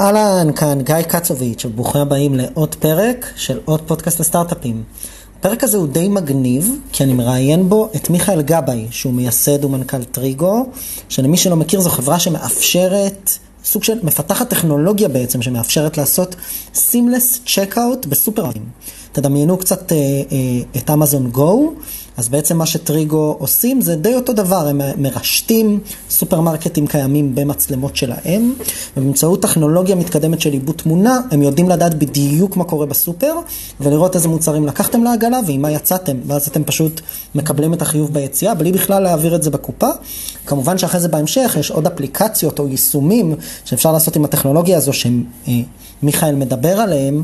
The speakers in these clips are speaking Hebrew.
אהלן, כאן גיא קצוביץ' וברוכים הבאים לעוד פרק של עוד פודקאסט לסטארט-אפים. הפרק הזה הוא די מגניב, כי אני מראיין בו את מיכאל גבאי, שהוא מייסד ומנכ"ל טריגו, שלמי שלא מכיר זו חברה שמאפשרת, סוג של מפתחת טכנולוגיה בעצם, שמאפשרת לעשות סימלס צ'קאוט בסופרמרקטים. תדמיינו קצת את אמזון גו, אז בעצם מה שטריגו עושים זה די אותו דבר, הם מרשתים סופרמרקטים קיימים במצלמות שלהם, ובאמצעות טכנולוגיה מתקדמת של עיבוד תמונה, הם יודעים לדעת בדיוק מה קורה בסופר, ולראות איזה מוצרים לקחתם לעגלה ועם מה יצאתם, ואז אתם פשוט מקבלים את החיוב ביציאה, בלי בכלל להעביר את זה בקופה. כמובן שאחרי זה בהמשך יש עוד אפליקציות או יישומים שאפשר לעשות עם הטכנולוגיה הזו שמיכאל מדבר עליהם,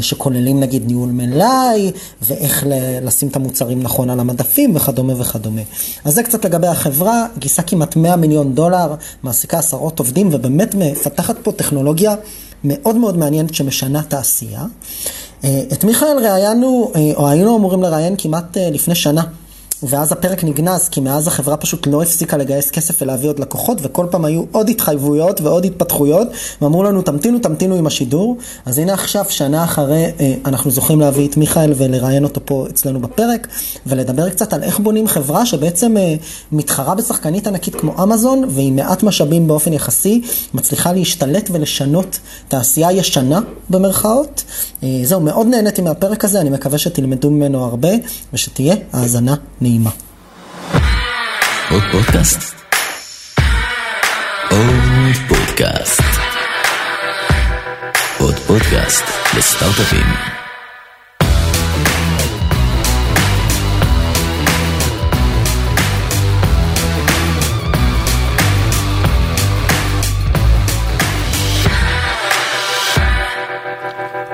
שכוללים נגיד ניהול מלאי, ואיך לשים את המוצרים נכון על המדפים וכדומה וכדומה. אז זה קצת לגבי החברה, גיסה כמעט 100 מיליון דולר, מעסיקה עשרות עובדים, ובאמת מפתחת פה טכנולוגיה מאוד מאוד מעניינת שמשנה תעשייה. את מיכאל ראיינו, או היינו אמורים לראיין כמעט לפני שנה, ואז הפרק נגנז, כי מאז החברה פשוט לא הפסיקה לגייס כסף ולהביא עוד לקוחות, וכל פעם היו עוד התחייבויות ועוד התפתחויות, ואמרו לנו תמתינו עם השידור. אז הנה עכשיו, שנה אחרי, אנחנו זוכים להביא את מיכאל ולראיין אותו פה אצלנו בפרק, ולדבר קצת על איך בונים חברה שבעצם מתחרה בשחקנית ענקית כמו אמזון, והיא מעט משאבים באופן יחסי, מצליחה להשתלט ולשנות תעשייה ישנה במרכאות. זהו, מאוד נהניתי מהפרק הזה, אני מקווה שתלמדו ממנו הרבה, ושתהיה האזנה נעימה. עוד פודקאסט. עוד פודקאסט. עוד פודקאסט לסטארט-אפים.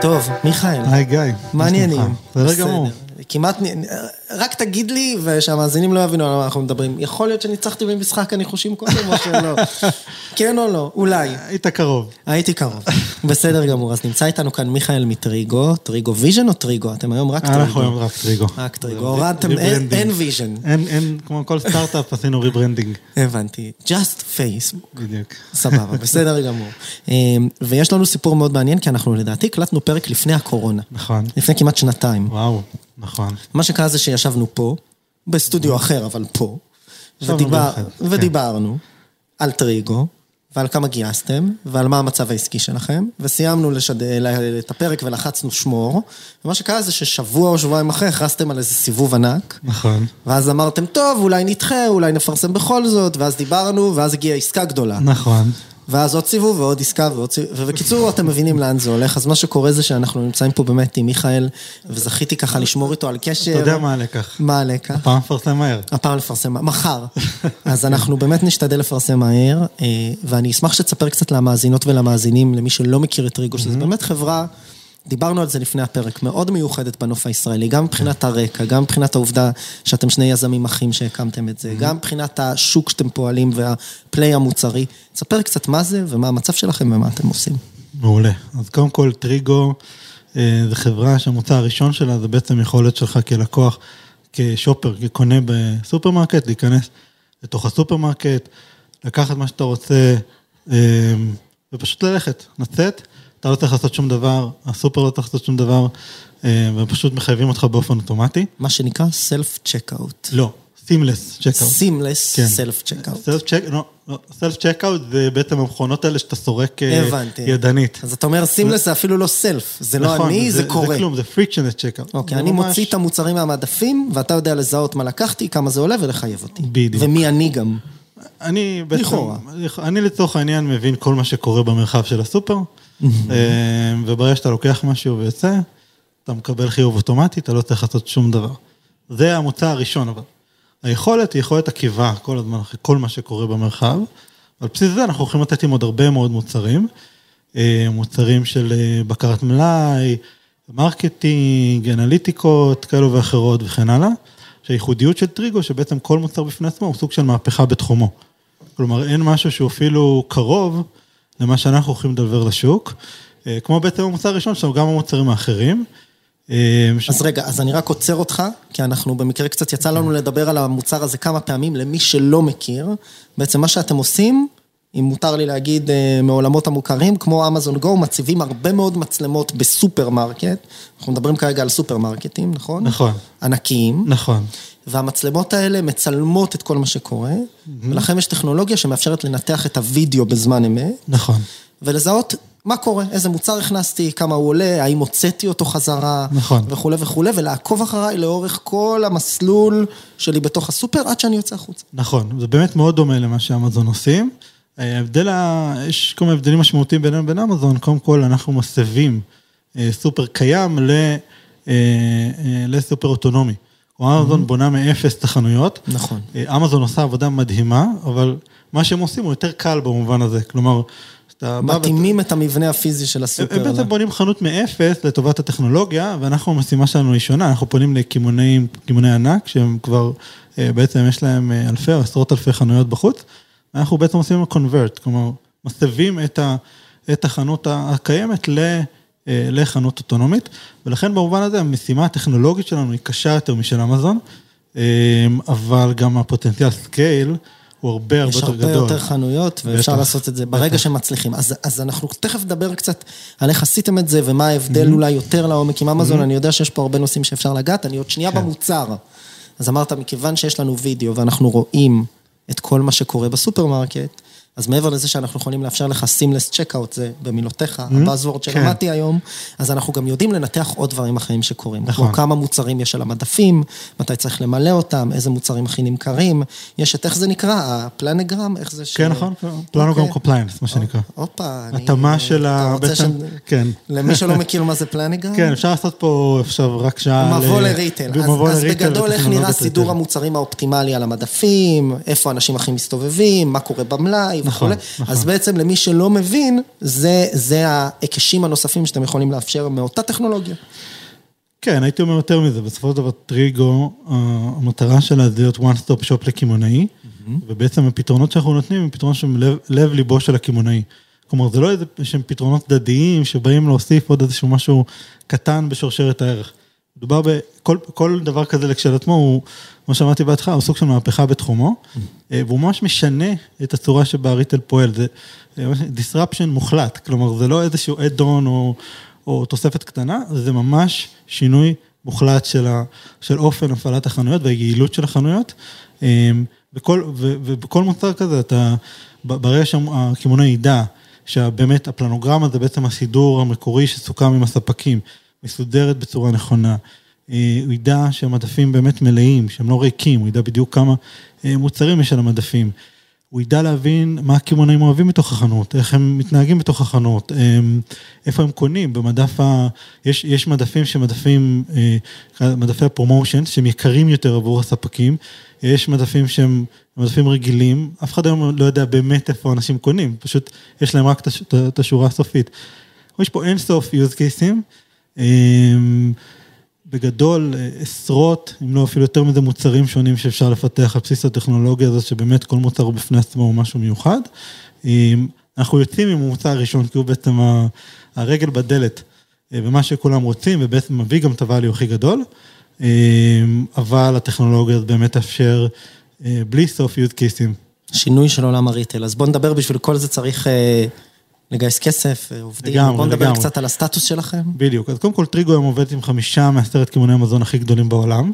טוב, מיכאל. היי גיא. מה עניינים? בסדר גמור. כמעט, רק תגיד לי, ושהמאזינים לא יבינו על מה אנחנו מדברים, יכול להיות שניצחתי במשחק הניחושים קודם או שלא? כן או לא? אולי. היית קרוב. הייתי קרוב. בסדר גמור, אז נמצא איתנו כאן מיכאל מטריגו, טריגו ויז'ן או טריגו? אתם היום רק טריגו. אנחנו היום רק טריגו. רק טריגו, הורדתם, אין ויז'ן. אין, כמו כל סטארט-אפ עשינו ריברנדינג. הבנתי, just Facebook. בדיוק. סבבה, בסדר גמור. ויש לנו סיפור מאוד מעניין, כי אנחנו לדעתי קלטנו פרק לפני הקורונה. נכון. לפני כמעט שנתיים. וואו. נכון. מה שקרה זה שישבנו פה, בסטודיו אחר, אבל פה, ודיברנו על טריגו, ועל כמה גייסתם, ועל מה המצב העסקי שלכם, וסיימנו את הפרק ולחצנו שמור, ומה שקרה זה ששבוע או שבועיים אחרי, הכרזתם על איזה סיבוב ענק, נכון. ואז אמרתם, טוב, אולי נדחה, אולי נפרסם בכל זאת, ואז דיברנו, ואז הגיעה עסקה גדולה. נכון. ואז עוד סיבוב ועוד עסקה ועוד סיבוב, ובקיצור אתם מבינים לאן זה הולך, אז מה שקורה זה שאנחנו נמצאים פה באמת עם מיכאל, וזכיתי ככה לשמור איתו על קשר. אתה יודע מה הלקח? מה הלקח? הפעם לפרסם מהר. הפעם לפרסם, מחר. אז אנחנו באמת נשתדל לפרסם מהר, ואני אשמח שתספר קצת למאזינות ולמאזינים, למי שלא מכיר את טריגו, שזה באמת חברה, דיברנו על זה לפני הפרק, מאוד מיוחדת בנוף הישראלי, גם מבחינת הרקע, גם מבחינת העובדה שאתם שני יזמים אחים שהקמתם את זה, גם מבחינת השוק שאתם פועלים והפליי המוצרי. תספר קצת מה זה ומה המצב שלכם ומה אתם עושים. מעולה. אז קודם כל, טריגו, זו חברה שהמוצר הראשון שלה, זה בעצם יכולת שלך כלקוח, כשופר, כקונה בסופרמרקט, להיכנס לתוך הסופרמרקט, לקחת מה שאתה רוצה, ופשוט ללכת, לצאת, אתה לא צריך לעשות שום דבר, הסופר לא צריך לעשות שום דבר, ופשוט מחייבים אותך באופן אוטומטי. מה שנקרא self-checkout. לא, seamless checkout. seamless self-checkout. self-checkout זה בעצם המכונות האלה שאתה סורק ידנית. אז אתה אומר seamless זה אפילו לא self, זה לא אני, זה קורה. זה כלום, זה frictionless checkout. אוקיי, אני מוציא את המוצרים מהמדפים, ואתה יודע לזהות מה לקחתי, כמה זה עולה ולחייב אותי. בדיוק. ומי אני גם. אני לצורך העניין מבין כל מה שקורה במרחב של הסופר, וברגע שאתה לוקח משהו ויוצא, אתה מקבל חיוב אוטומטי, אתה לא צריך לעשות שום דבר. זה המוצא הראשון, אבל היכולת היא יכולת עקיבה כל הזמן, כל מה שקורה במרחב, ועל בסיס זה אנחנו הולכים לתת עם עוד הרבה מאוד מוצרים, מוצרים של בקרת מלאי, מרקטינג, אנליטיקות, כאלו ואחרות וכן הלאה, שהייחודיות של טריגו, שבעצם כל מוצר בפני עצמו, הוא סוג של מהפכה בתחומו. כלומר, אין משהו שהוא אפילו קרוב למה שאנחנו הולכים לדבר לשוק, כמו בעצם המוצר הראשון, שלנו גם המוצרים האחרים. אז רגע, אז אני רק עוצר אותך, כי אנחנו במקרה קצת יצא לנו לדבר על המוצר הזה כמה פעמים, למי שלא מכיר, בעצם מה שאתם עושים, אם מותר לי להגיד, מעולמות המוכרים, כמו אמזון גו, מציבים הרבה מאוד מצלמות בסופרמרקט. אנחנו מדברים כרגע על סופרמרקטים, נכון? נכון. ענקיים. נכון. והמצלמות האלה מצלמות את כל מה שקורה, ולכן יש טכנולוגיה שמאפשרת לנתח את הווידאו בזמן אמת. נכון. ולזהות מה קורה, איזה מוצר הכנסתי, כמה הוא עולה, האם הוצאתי אותו חזרה, נכון. וכו' וכו', ולעקוב אחריי לאורך כל המסלול שלי בתוך הסופר, עד שאני יוצא החוצה. נכון, זה באמת מאוד דומה למה שאמזון עושים. יש כל מיני הבדלים משמעותיים בינינו ובין אמזון, קודם כל אנחנו מסבים סופר קיים לסופר אוטונומי. אמזון בונה מאפס תחנויות. נכון. אמזון עושה עבודה מדהימה, אבל מה שהם עושים הוא יותר קל במובן הזה, כלומר, מתאימים את המבנה הפיזי של הסופר. הם בעצם בונים חנות מאפס לטובת הטכנולוגיה, ואנחנו, המשימה שלנו היא שונה, אנחנו פונים לכימוני ענק, שהם כבר, בעצם יש להם אלפי או עשרות אלפי חנויות בחוץ, ואנחנו בעצם עושים קונברט, כלומר, מסבים את החנות הקיימת לחנות אוטונומית, ולכן במובן הזה, המשימה הטכנולוגית שלנו היא קשה יותר משל אמזון, אבל גם הפוטנציאל סקייל, הוא הרבה הרבה יותר גדול. יש הרבה יותר חנויות, ואפשר לעשות את זה ברגע שמצליחים. אז אנחנו תכף נדבר קצת על איך עשיתם את זה, ומה ההבדל אולי יותר לעומק עם אמזון, אני יודע שיש פה הרבה נושאים שאפשר לגעת, אני עוד שנייה במוצר. אז אמרת, מכיוון שיש לנו וידאו, ואנחנו רואים את כל מה שקורה בסופרמרקט, אז מעבר לזה שאנחנו יכולים לאפשר לך seamless checkout, זה במילותיך, הבאזוורד שלמדתי היום, אז אנחנו גם יודעים לנתח עוד דברים אחרים שקורים. כמו כמה מוצרים יש על המדפים, מתי צריך למלא אותם, איזה מוצרים הכי נמכרים, יש את איך זה נקרא, הפלנגרם, איך זה ש... כן, נכון, פלנגרם קופליינס, מה שנקרא. אופה, אני... התאמה של ה... כן. למי שלא מכיר מה זה פלנגרם? כן, אפשר לעשות פה עכשיו רק שעה... מבוא לריטל. אז בגדול איך נראה סידור המוצרים האופטימלי על המדפים, איפה אנשים הכי מסתובבים, מה קורה במלאי וכולי. אז בעצם למי שלא מבין, זה ההיקשים הנוספים שאתם יכולים לאפשר מאותה טכנולוגיה. כן, הייתי אומר יותר מזה. בסופו של דבר, טריגו, המטרה שלה זה להיות one stop shop לכימונאי, ובעצם הפתרונות שאנחנו נותנים הם פתרונות שהם לב ליבו של הכימונאי. כלומר, זה לא איזה שהם פתרונות דדיים שבאים להוסיף עוד איזשהו משהו קטן בשרשרת הערך. מדובר בכל דבר כזה לקשל עצמו, הוא, כמו שאמרתי בהתחלה, הוא סוג של מהפכה בתחומו, והוא ממש משנה את הצורה שבה הריטל פועל, זה disruption מוחלט, כלומר זה לא איזשהו add-on או תוספת קטנה, זה ממש שינוי מוחלט של אופן הפעלת החנויות והיעילות של החנויות, ובכל מוצר כזה, ברגע שהכימוני ידע, שבאמת הפלנוגרמה זה בעצם הסידור המקורי שסוכם עם הספקים, מסודרת בצורה נכונה, הוא ידע שהמדפים באמת מלאים, שהם לא ריקים, הוא ידע בדיוק כמה מוצרים יש על המדפים, הוא ידע להבין מה הכימונאים אוהבים בתוך החנות, איך הם מתנהגים בתוך החנות, איפה הם קונים, יש מדפים שמדפים, מדפי הפרומושן, שהם יקרים יותר עבור הספקים, יש מדפים שהם מדפים רגילים, אף אחד היום לא יודע באמת איפה אנשים קונים, פשוט יש להם רק את השורה הסופית. יש פה אינסוף use cases, בגדול עשרות, אם לא אפילו יותר מזה מוצרים שונים שאפשר לפתח על בסיס הטכנולוגיה הזאת, שבאמת כל מוצר בפני עצמו הוא משהו מיוחד. אנחנו יוצאים עם המוצר הראשון, כי הוא בעצם הרגל בדלת, ומה שכולם רוצים, ובעצם מביא גם את הוואליו הכי גדול, אבל הטכנולוגיה הזאת באמת אפשר בלי סוף use cases. שינוי של עולם הריטל, אז בוא נדבר בשביל כל זה צריך... לגייס כסף, עובדים, בואו נדבר קצת על הסטטוס שלכם. בדיוק, אז קודם כל טריגו היום עובד עם 5 מ10 כימוני המזון הכי גדולים בעולם,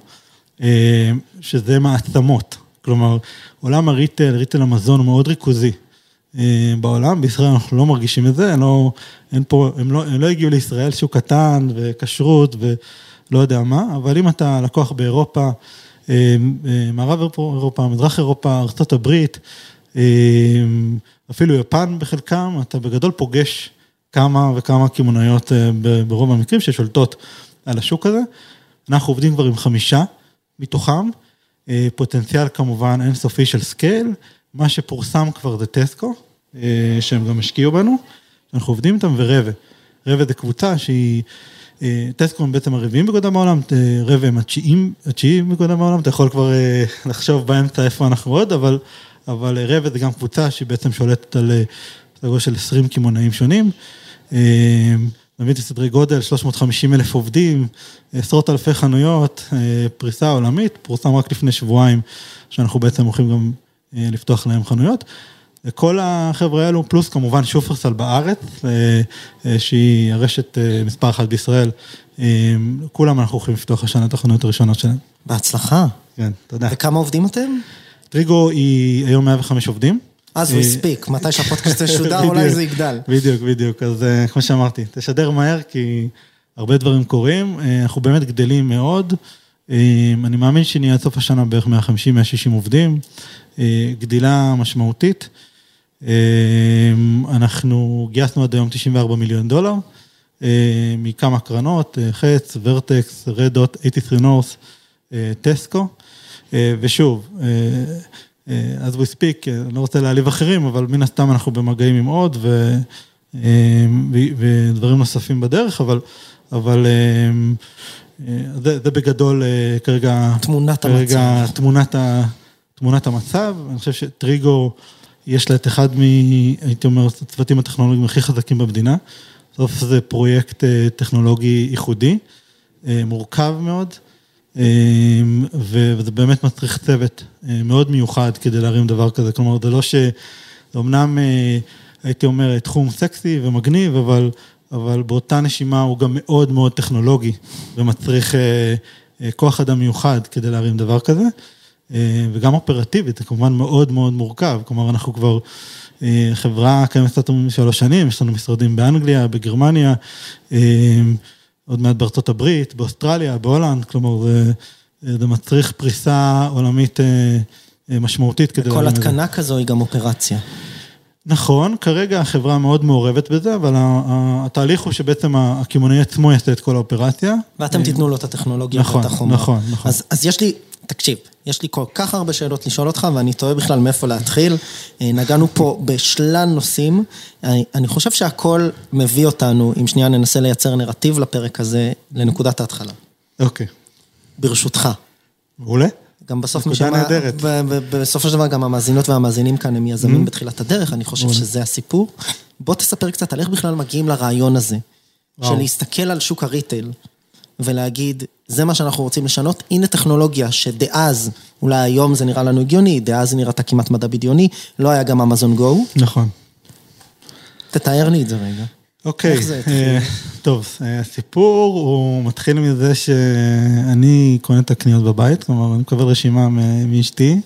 שזה מעצמות, כלומר, עולם הריטל, ריטל המזון הוא מאוד ריכוזי בעולם, בישראל אנחנו לא מרגישים את זה, הם לא הגיעו לישראל שוק קטן וכשרות ולא יודע מה, אבל אם אתה לקוח באירופה, מערב אירופה, מזרח אירופה, ארצות הברית, אפילו יפן בחלקם, אתה בגדול פוגש כמה וכמה כימונאיות ברוב המקרים ששולטות על השוק הזה. אנחנו עובדים כבר עם 5 מתוכם, פוטנציאל כמובן אינסופי של סקייל, מה שפורסם כבר זה טסקו, שהם גם השקיעו בנו, אנחנו עובדים איתם ורבע. רבע זה קבוצה שהיא, טסקו הם בעצם הרביעים בגודל בעולם, רבע הם התשיעים בגודל בעולם, אתה יכול כבר לחשוב באמצע איפה אנחנו עוד, אבל רבד זה גם קבוצה שהיא בעצם שולטת על סדרי של 20 כימונאים שונים, נביא סדרי גודל, 350,000 עובדים, עשרות אלפי חנויות, פריסה עולמית, פורסם רק לפני שבועיים, שאנחנו בעצם הולכים גם לפתוח להם חנויות. כל החבר'ה האלו, פלוס כמובן שופרסל בארץ, שהיא הרשת מספר אחת בישראל, כולם אנחנו הולכים לפתוח השנה את החנויות הראשונות שלהם. בהצלחה. כן, תודה. וכמה עובדים אתם? טריגו היא היום 105 עובדים. אז הוא הספיק, מתי שהפודקאסט ישודר, אולי זה יגדל. בדיוק, בדיוק. אז כמו שאמרתי, תשדר מהר, כי הרבה דברים קורים. אנחנו באמת גדלים מאוד. אני מאמין שנהיה עד סוף השנה בערך 150-160 עובדים. גדילה משמעותית. אנחנו גייסנו עד היום 94 מיליון דולר, מכמה קרנות, חץ, ורטקס, רד דוט, 83 נורס, טסקו, ושוב, אז הוא הספיק, אני לא רוצה להעליב אחרים, אבל מן הסתם אנחנו במגעים עם עוד, ודברים נוספים בדרך, אבל זה בגדול כרגע, תמונת המצב, אני חושב שטריגו, יש לה את אחד הייתי אומר, הצוותים הטכנולוגיים הכי חזקים במדינה, סוף זה פרויקט טכנולוגי ייחודי, מורכב מאוד, וזה באמת מצריך צוות מאוד מיוחד כדי להרים דבר כזה, כלומר, זה לא שאומנם הייתי אומר, תחום סקסי ומגניב, אבל באותה נשימה הוא גם מאוד מאוד טכנולוגי, ומצריך כוח אדם מיוחד כדי להרים דבר כזה, וגם אופרטיבית, זה כמובן מאוד מאוד מורכב, כלומר, אנחנו כבר חברה קיימת 3 שנים, יש לנו משרדים באנגליה, בגרמניה, עוד מעט בארצות הברית, באוסטרליה, בהולנד, כלומר, זה מצריך פריסה עולמית משמעותית כדי... וכל התקנה כזו היא גם אופרציה. נכון, כרגע החברה מאוד מעורבת בזה, אבל התהליך הוא שבעצם הכימוני עצמו יעשה את כל האופרציה. ואתם תיתנו לו את הטכנולוגיה ואת החומר. נכון, נכון. אז יש לי... תקשיב, יש לי כל כך הרבה שאלות לשאול אותך, ואני טועה בכלל מאיפה להתחיל. נגענו פה בשלל נושאים. אני חושב שהכל מביא אותנו, אם שנייה ננסה לייצר נרטיב לפרק הזה, לנקודת ההתחלה. אוקיי. ברשותך. מעולה. גם בסוף של דבר, גם המאזינות והמאזינים כאן הם יזמים בתחילת הדרך, אני חושב שזה הסיפור. בוא תספר קצת על איך בכלל מגיעים לרעיון הזה, של להסתכל על שוק הריטייל, ולהגיד, זה מה שאנחנו רוצים לשנות, הנה טכנולוגיה שדאז, אולי היום זה נראה לנו הגיוני, דאז זה נראתה כמעט מדע בדיוני, לא היה גם אמזון גו. נכון. תתאר לי את זה רגע. אוקיי. איך זה התחיל? טוב, הסיפור הוא מתחיל מזה שאני קונה את הקניות בבית, כלומר, אני מקבל רשימה מאשתי,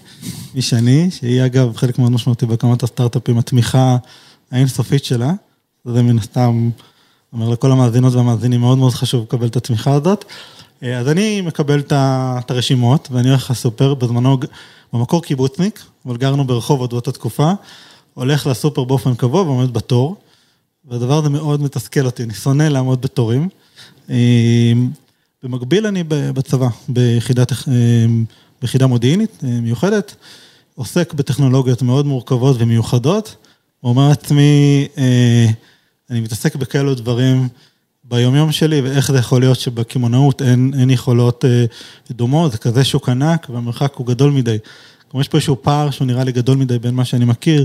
משני, שהיא אגב חלק מאוד משמעותי בהקמת הסטארט-אפים, התמיכה האינסופית שלה, זה מן הסתם... אומר לכל המאזינות והמאזינים, מאוד מאוד חשוב לקבל את התמיכה הזאת. אז אני מקבל את הרשימות, ואני הולך לסופר, בזמנו, במקור קיבוצניק, אבל גרנו ברחוב עוד באותה תקופה, הולך לסופר באופן קבוע, ועומד בתור, והדבר הזה מאוד מתסכל אותי, אני שונא לעמוד בתורים. במקביל אני בצבא, ביחידה מודיעינית מיוחדת, עוסק בטכנולוגיות מאוד מורכבות ומיוחדות, ואומר לעצמי... אני מתעסק בכאלו דברים ביומיום שלי, ואיך זה יכול להיות שבקימונאות אין יכולות דומות, זה כזה שוק ענק, והמרחק הוא גדול מדי. כמו יש פה איזשהו פער שהוא נראה לי גדול מדי, בין מה שאני מכיר,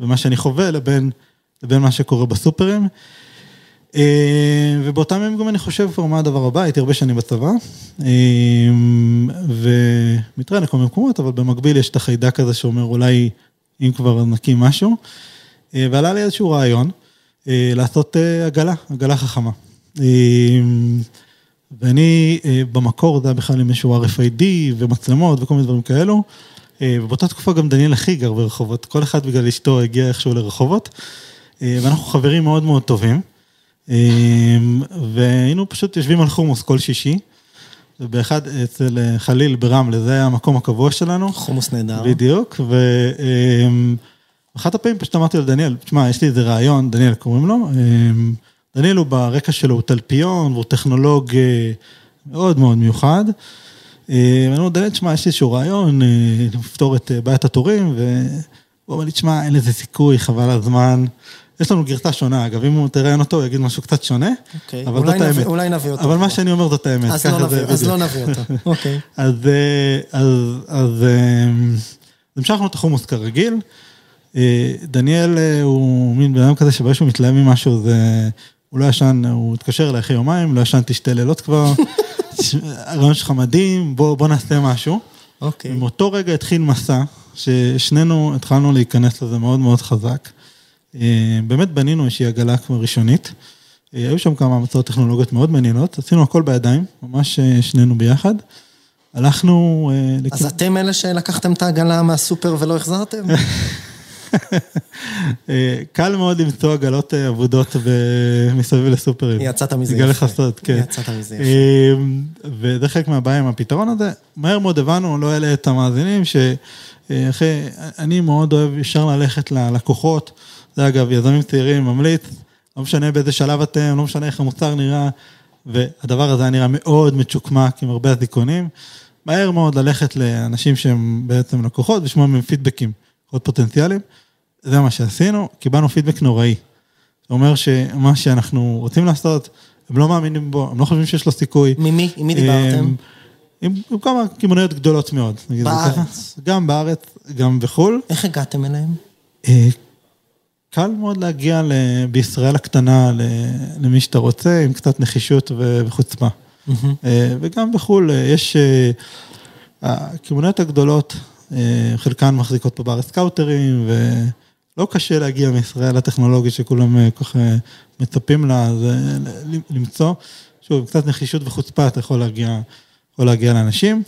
ומה שאני חווה, לבין מה שקורה בסופרים. ובאותם ימים גם אני חושב כבר מה הדבר הבא, הייתי הרבה שנים בצבא, ומתראה לכל מקומות, אבל במקביל יש את החיידק הזה שאומר, אולי אם כבר נקים משהו, ועלה לי איזשהו רעיון, לעשות עגלה חכמה. ואני במקור, זה היה בכלל עם איזשהו RFID ומצלמות וכל מיני דברים כאלו, ובאותה תקופה גם דניאל הכי גר ברחובות, כל אחד בגלל אשתו הגיע איכשהו לרחובות, ואנחנו חברים מאוד מאוד טובים, והיינו פשוט יושבים על חומוס כל שישי, ובאחד אצל חליל ברמלה, זה היה המקום הקבוע שלנו. חומוס נהדר. בדיוק, אחת הפעמים פשוט אמרתי לדניאל, תשמע, יש לי איזה רעיון, דניאל קוראים לו, דניאל הוא ברקע שלו, הוא טלפיון, הוא טכנולוג מאוד מאוד מיוחד, ואני אומר, דניאל, תשמע, יש לי איזשהו רעיון, לפתור את בעיית התורים, והוא אומר לי, תשמע, אין לזה סיכוי, חבל הזמן, יש לנו גרסה שונה, אגב, אם הוא תראיין אותו, הוא יגיד משהו קצת שונה, אבל זאת האמת. אולי נביא אותו. אבל מה שאני אומר זאת האמת. אז לא נביא אותו, אוקיי. אז המשכנו את החומוס כרגיל, דניאל הוא מין בן אדם כזה שבא שהוא מתלהב ממשהו, הוא לא ישן, הוא התקשר אליי אחרי יומיים, לא ישן 2 לילות כבר, הרעיון שלך מדהים, בוא נעשה משהו, אוקיי. ומאותו רגע התחיל מסע, ששנינו התחלנו להיכנס לזה מאוד מאוד חזק. באמת בנינו איזושהי עגלה ראשונית. היו שם כמה המצאות טכנולוגיות מאוד מעניינות, עשינו הכל בידיים, ממש שנינו ביחד. הלכנו... אז אתם אלה שלקחתם את העגלה מהסופר ולא החזרתם? קל מאוד למצוא עגלות עבודות מסביב לסופרים. יצאת מזה יפה. בגלל לחסות, כן. יצאת מזה יפה. וזה חלק מהבעיה עם הפתרון הזה. מהר מאוד הבנו, לא אלה את המאזינים, שאני מאוד אוהב ישר ללכת ללקוחות, זה אגב, יזמים צעירים, ממליץ, לא משנה באיזה שלב אתם, לא משנה איך המוצר נראה, והדבר הזה נראה מאוד מצ'וקמק, עם הרבה זיכונים. מהר מאוד ללכת לאנשים שהם בעצם לקוחות, ושמוע מהם פידבקים. עוד פוטנציאלים, זה מה שעשינו, קיבלנו פידבק נוראי. זה אומר שמה שאנחנו רוצים לעשות, הם לא מאמינים בו, הם לא חושבים שיש לו סיכוי. ממי? עם מי דיברתם? עם כמה כימוניות גדולות מאוד. בארץ? גם בארץ, גם בחול. איך הגעתם אליהם? קל מאוד להגיע בישראל הקטנה למי שאתה רוצה, עם קצת נחישות וחוצפה. וגם בחול יש הכימוניות הגדולות, חלקן מחזיקות פה בארץ קאוטרים, ולא קשה להגיע מישראל לטכנולוגיה שכולם כך מצפים לה, זה למצוא, שוב, קצת נחישות וחוצפה, אתה יכול להגיע לאנשים.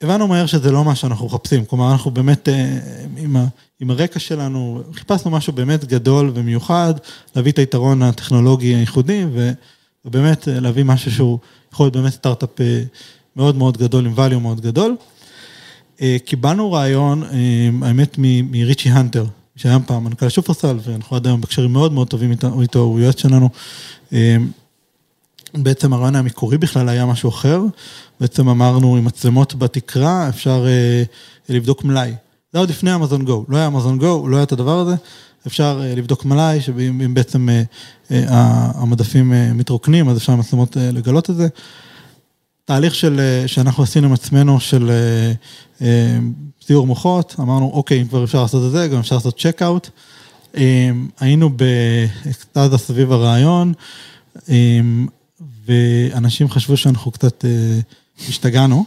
הבנו מהר שזה לא מה שאנחנו חפשים, כלומר, אנחנו באמת, עם הרקע שלנו, חיפשנו משהו באמת גדול ומיוחד, להביא את היתרון הטכנולוגי הייחודי, ובאמת להביא משהו שהוא יכול להיות באמת סטארט-אפ מאוד מאוד גדול, עם ווליום מאוד גדול. קיבלנו רעיון, האמת, מריצ'י הנטר, שהיה פעם מנכ"ל שופרסל, ואנחנו עד היום בקשרים מאוד מאוד טובים איתו, הוא יועץ שלנו. בעצם הרעיון המקורי בכלל היה משהו אחר, בעצם אמרנו, עם מצלמות בתקרה, אפשר לבדוק מלאי. זה עוד לפני אמזון גו, לא היה אמזון גו, לא היה את הדבר הזה, אפשר לבדוק מלאי, שאם בעצם המדפים מתרוקנים, אז אפשר עם מצלמות לגלות את זה. תהליך שאנחנו עשינו עם עצמנו של סיור מוחות, אמרנו, אוקיי, אם כבר אפשר לעשות את זה, גם אפשר לעשות צ'ק-אוט. היינו בקטאזה סביב הרעיון, ואנשים חשבו שאנחנו קצת השתגענו,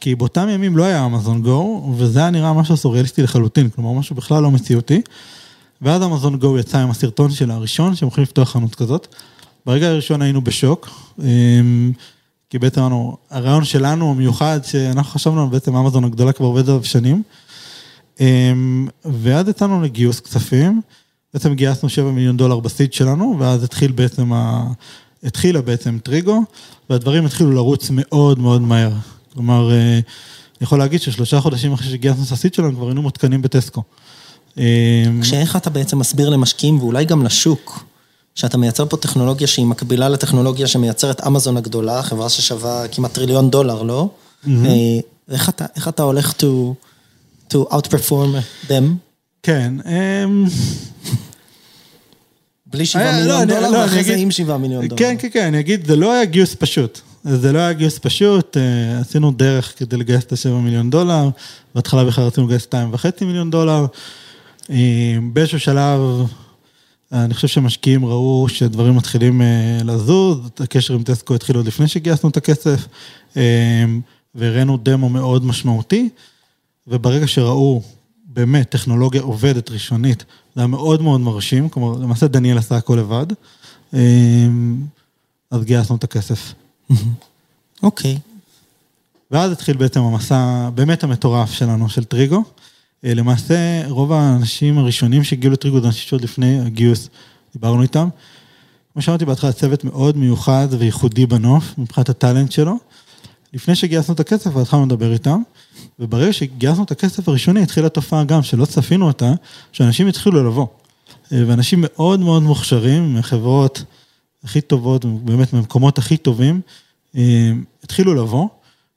כי באותם ימים לא היה אמזון גו, וזה היה נראה משהו סוריאליסטי לחלוטין, כלומר, משהו בכלל לא מציאותי, ואז אמזון גו יצא עם הסרטון שלה הראשון, שהם יכולים לפתוח חנות כזאת. ברגע הראשון היינו בשוק, כי בעצם הרעיון שלנו המיוחד, שאנחנו חשבנו בעצם אמזון הגדולה כבר עובדת עליו שנים, ואז יצאנו לגיוס כספים, בעצם גייסנו $7 מיליון בסיד שלנו, ואז התחילה בעצם טריגו, והדברים התחילו לרוץ מאוד מאוד מהר. כלומר, אני יכול להגיד ש3 חודשים אחרי שגייסנו את הסיד שלנו, כבר היינו מותקנים בטסקו. כשאיך אתה בעצם מסביר למשקיעים, ואולי גם לשוק, שאתה מייצר פה טכנולוגיה שהיא מקבילה לטכנולוגיה שמייצרת אמזון הגדולה, חברה ששווה כמעט $1 טריליון, לא? איך אתה הולך to outperform them? כן. בלי $7 מיליון, ואחרי זה עם $7 מיליון. כן, כן, כן, אני אגיד, זה לא היה גיוס פשוט. זה לא היה גיוס פשוט, עשינו דרך כדי לגייס את $7 מיליון, בהתחלה בכלל רצינו לגייס $2.5 מיליון, באיזשהו שלב... אני חושב שהמשקיעים ראו שדברים מתחילים לזוז, הקשר עם טסקו התחיל עוד לפני שגייסנו את הכסף, והראינו דמו מאוד משמעותי, וברגע שראו באמת טכנולוגיה עובדת ראשונית, זה היה מאוד מאוד מרשים, כלומר למעשה דניאל עשה הכל לבד, אז גייסנו את הכסף. אוקיי. ואז התחיל בעצם המסע באמת המטורף שלנו, של טריגו, למעשה, רוב האנשים הראשונים שהגיעו לטריגו, זה אנשים שעוד לפני הגיוס, דיברנו איתם. כמו שאמרתי, בהתחלה צוות מאוד מיוחד וייחודי בנוף, מבחינת הטלנט שלו. לפני שגייסנו את הכסף, התחלנו לדבר איתם, וברגע שגייסנו את הכסף הראשוני, התחילה תופעה גם, שלא צפינו אותה, שאנשים התחילו לבוא. ואנשים מאוד מאוד מוכשרים, מחברות הכי טובות, באמת ממקומות הכי טובים, התחילו לבוא.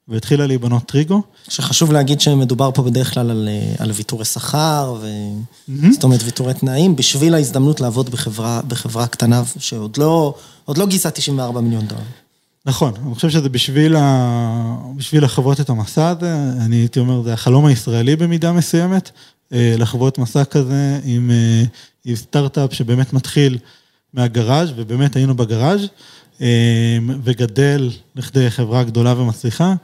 והתחילה להיבנות טריגו. שחשוב להגיד שמדובר פה בדרך כלל על ויתורי שכר, זאת אומרת ויתורי תנאים, בשביל ההזדמנות לעבוד בחברה קטנה, שעוד לא גיסה $94 מיליון. נכון, אני חושב שזה בשביל לחוות את המסע הזה, אני הייתי אומר, זה החלום הישראלי במידה מסוימת, לחוות מסע כזה עם סטארט-אפ שבאמת מתחיל מהגראז', ובאמת היינו בגראז', וגדל לכדי חברה גדולה ומצליחה.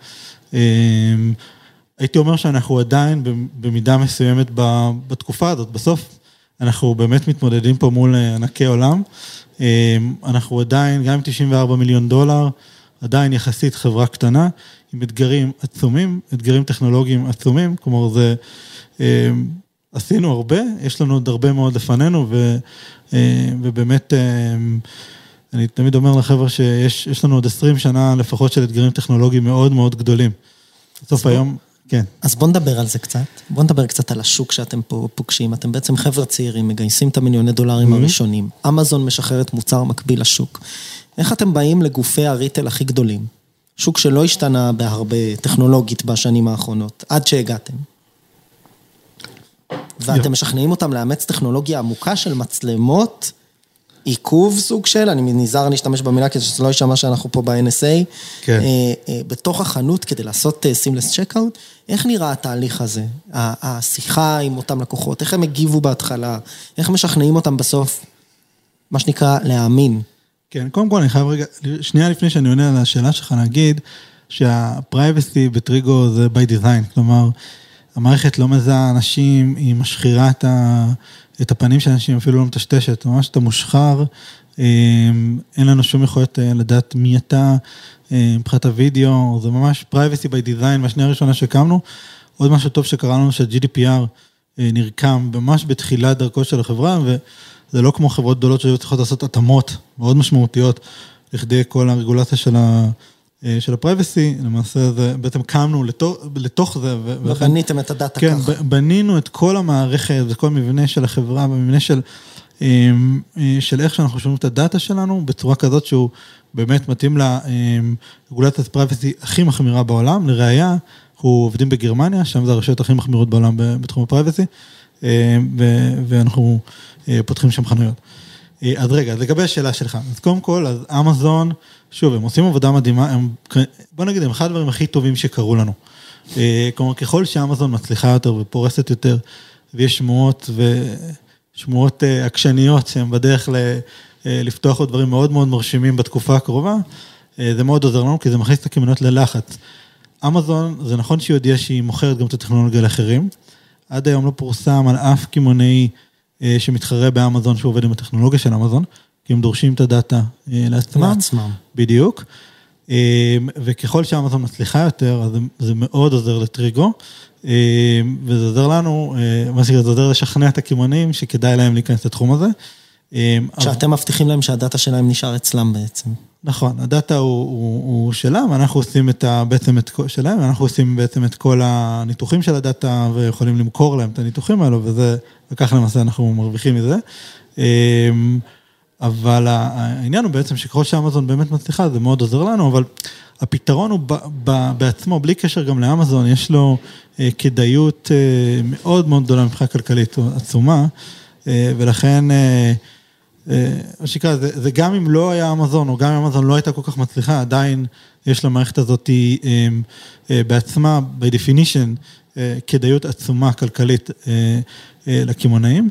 הייתי אומר שאנחנו עדיין במידה מסוימת בתקופה הזאת. בסוף אנחנו באמת מתמודדים פה מול ענקי עולם. אנחנו עדיין, גם עם 94 מיליון דולר, עדיין יחסית חברה קטנה, עם אתגרים עצומים, אתגרים טכנולוגיים עצומים, כלומר זה, עשינו הרבה, יש לנו עוד הרבה מאוד לפנינו, ובאמת, אני תמיד אומר לחבר'ה שיש לנו עוד 20 שנה לפחות של אתגרים טכנולוגיים מאוד מאוד גדולים. בסוף היום, כן. אז בוא נדבר על זה קצת, בוא נדבר קצת על השוק שאתם פה פוגשים, אתם בעצם חבר'ה צעירים, מגייסים את המיליוני דולרים הראשונים, אמזון משחררת מוצר מקביל לשוק, איך אתם באים לגופי הריטל הכי גדולים? שוק שלא השתנה בהרבה טכנולוגית בשנים האחרונות, עד שהגעתם. ואתם משכנעים אותם לאמץ טכנולוגיה עמוקה של מצלמות, עיכוב סוג של, אני נזהר להשתמש במילה, כדי שלא ישמע שאנחנו פה ב-NSA, כן. בתוך החנות כדי לעשות seamless checkout, איך נראה התהליך הזה? השיחה עם אותם לקוחות, איך הם הגיבו בהתחלה, איך משכנעים אותם בסוף, מה שנקרא להאמין. כן, קודם כל אני חייב רגע, שנייה לפני שאני עונה על השאלה שלך, נגיד שהפרייבסי בטריגו זה by design, כלומר, המערכת לא מזהה אנשים, היא משחירה את הפנים של אנשים, אפילו לא מטשטשת, ממש אתה מושחר, אין לנו שום יכולת לדעת מי אתה, מבחינת הווידאו, זה ממש privacy by design, והשנייה הראשונה שקמנו, עוד משהו טוב שקרה לנו, שה-GDPR נרקם ממש בתחילת דרכו של החברה, וזה לא כמו חברות גדולות שהיו צריכות לעשות התאמות מאוד משמעותיות, לכדי כל הרגולציה של ה... של הפרייבסי, למעשה זה, בעצם קמנו לתוך זה. ובניתם את הדאטה כן, ככה. כן, בנינו את כל המערכת, את כל המבנה של החברה, המבנה של איך שאנחנו שומעים את הדאטה שלנו, בצורה כזאת שהוא באמת מתאים לרגולת הפרייבסי הכי מחמירה בעולם, לראיה, אנחנו עובדים בגרמניה, שם זה הרשויות הכי מחמירות בעולם בתחום הפרייבסי, ואנחנו פותחים שם חנויות. אז רגע, לגבי השאלה שלך, אז קודם כל, אז אמזון, שוב, הם עושים עבודה מדהימה, בוא נגיד, הם אחד הדברים הכי טובים שקרו לנו. כלומר, ככל שאמזון מצליחה יותר ופורסת יותר, ויש שמועות עקשניות שהן בדרך לפתוח עוד דברים מאוד מאוד מרשימים בתקופה הקרובה, זה מאוד עוזר לנו, כי זה מכניס את הקמעונות ללחץ. אמזון, זה נכון שהיא הודיעה שהיא מוכרת גם את הטכנולוגיה לאחרים, עד היום לא פורסם על אף קמעונאי, שמתחרה באמזון, שעובד עם הטכנולוגיה של אמזון, כי הם דורשים את הדאטה לעצמם. בדיוק. וככל שאמזון מצליחה יותר, אז זה מאוד עוזר לטריגו, וזה עוזר לנו, מה שקרה, זה עוזר לשכנע את הקמעונאים, שכדאי להם להיכנס לתחום הזה. שאתם מבטיחים להם שהדאטה שלהם נשאר אצלם בעצם. נכון, הדאטה הוא שלהם, אנחנו עושים בעצם את כל הניתוחים של הדאטה, ויכולים למכור להם את הניתוחים האלו, וכך למעשה אנחנו מרוויחים מזה. אבל העניין הוא בעצם שככל שאמזון באמת מצליחה, זה מאוד עוזר לנו, אבל הפתרון הוא בעצמו, בלי קשר גם לאמזון, יש לו כדאיות מאוד מאוד גדולה מבחינה כלכלית עצומה, ולכן... השיקה, זה גם אם לא היה אמזון, או גם אם אמזון לא הייתה כל כך מצליחה, עדיין יש למערכת הזאת בעצמה, by definition, כדאיות עצומה כלכלית לקמעונאים.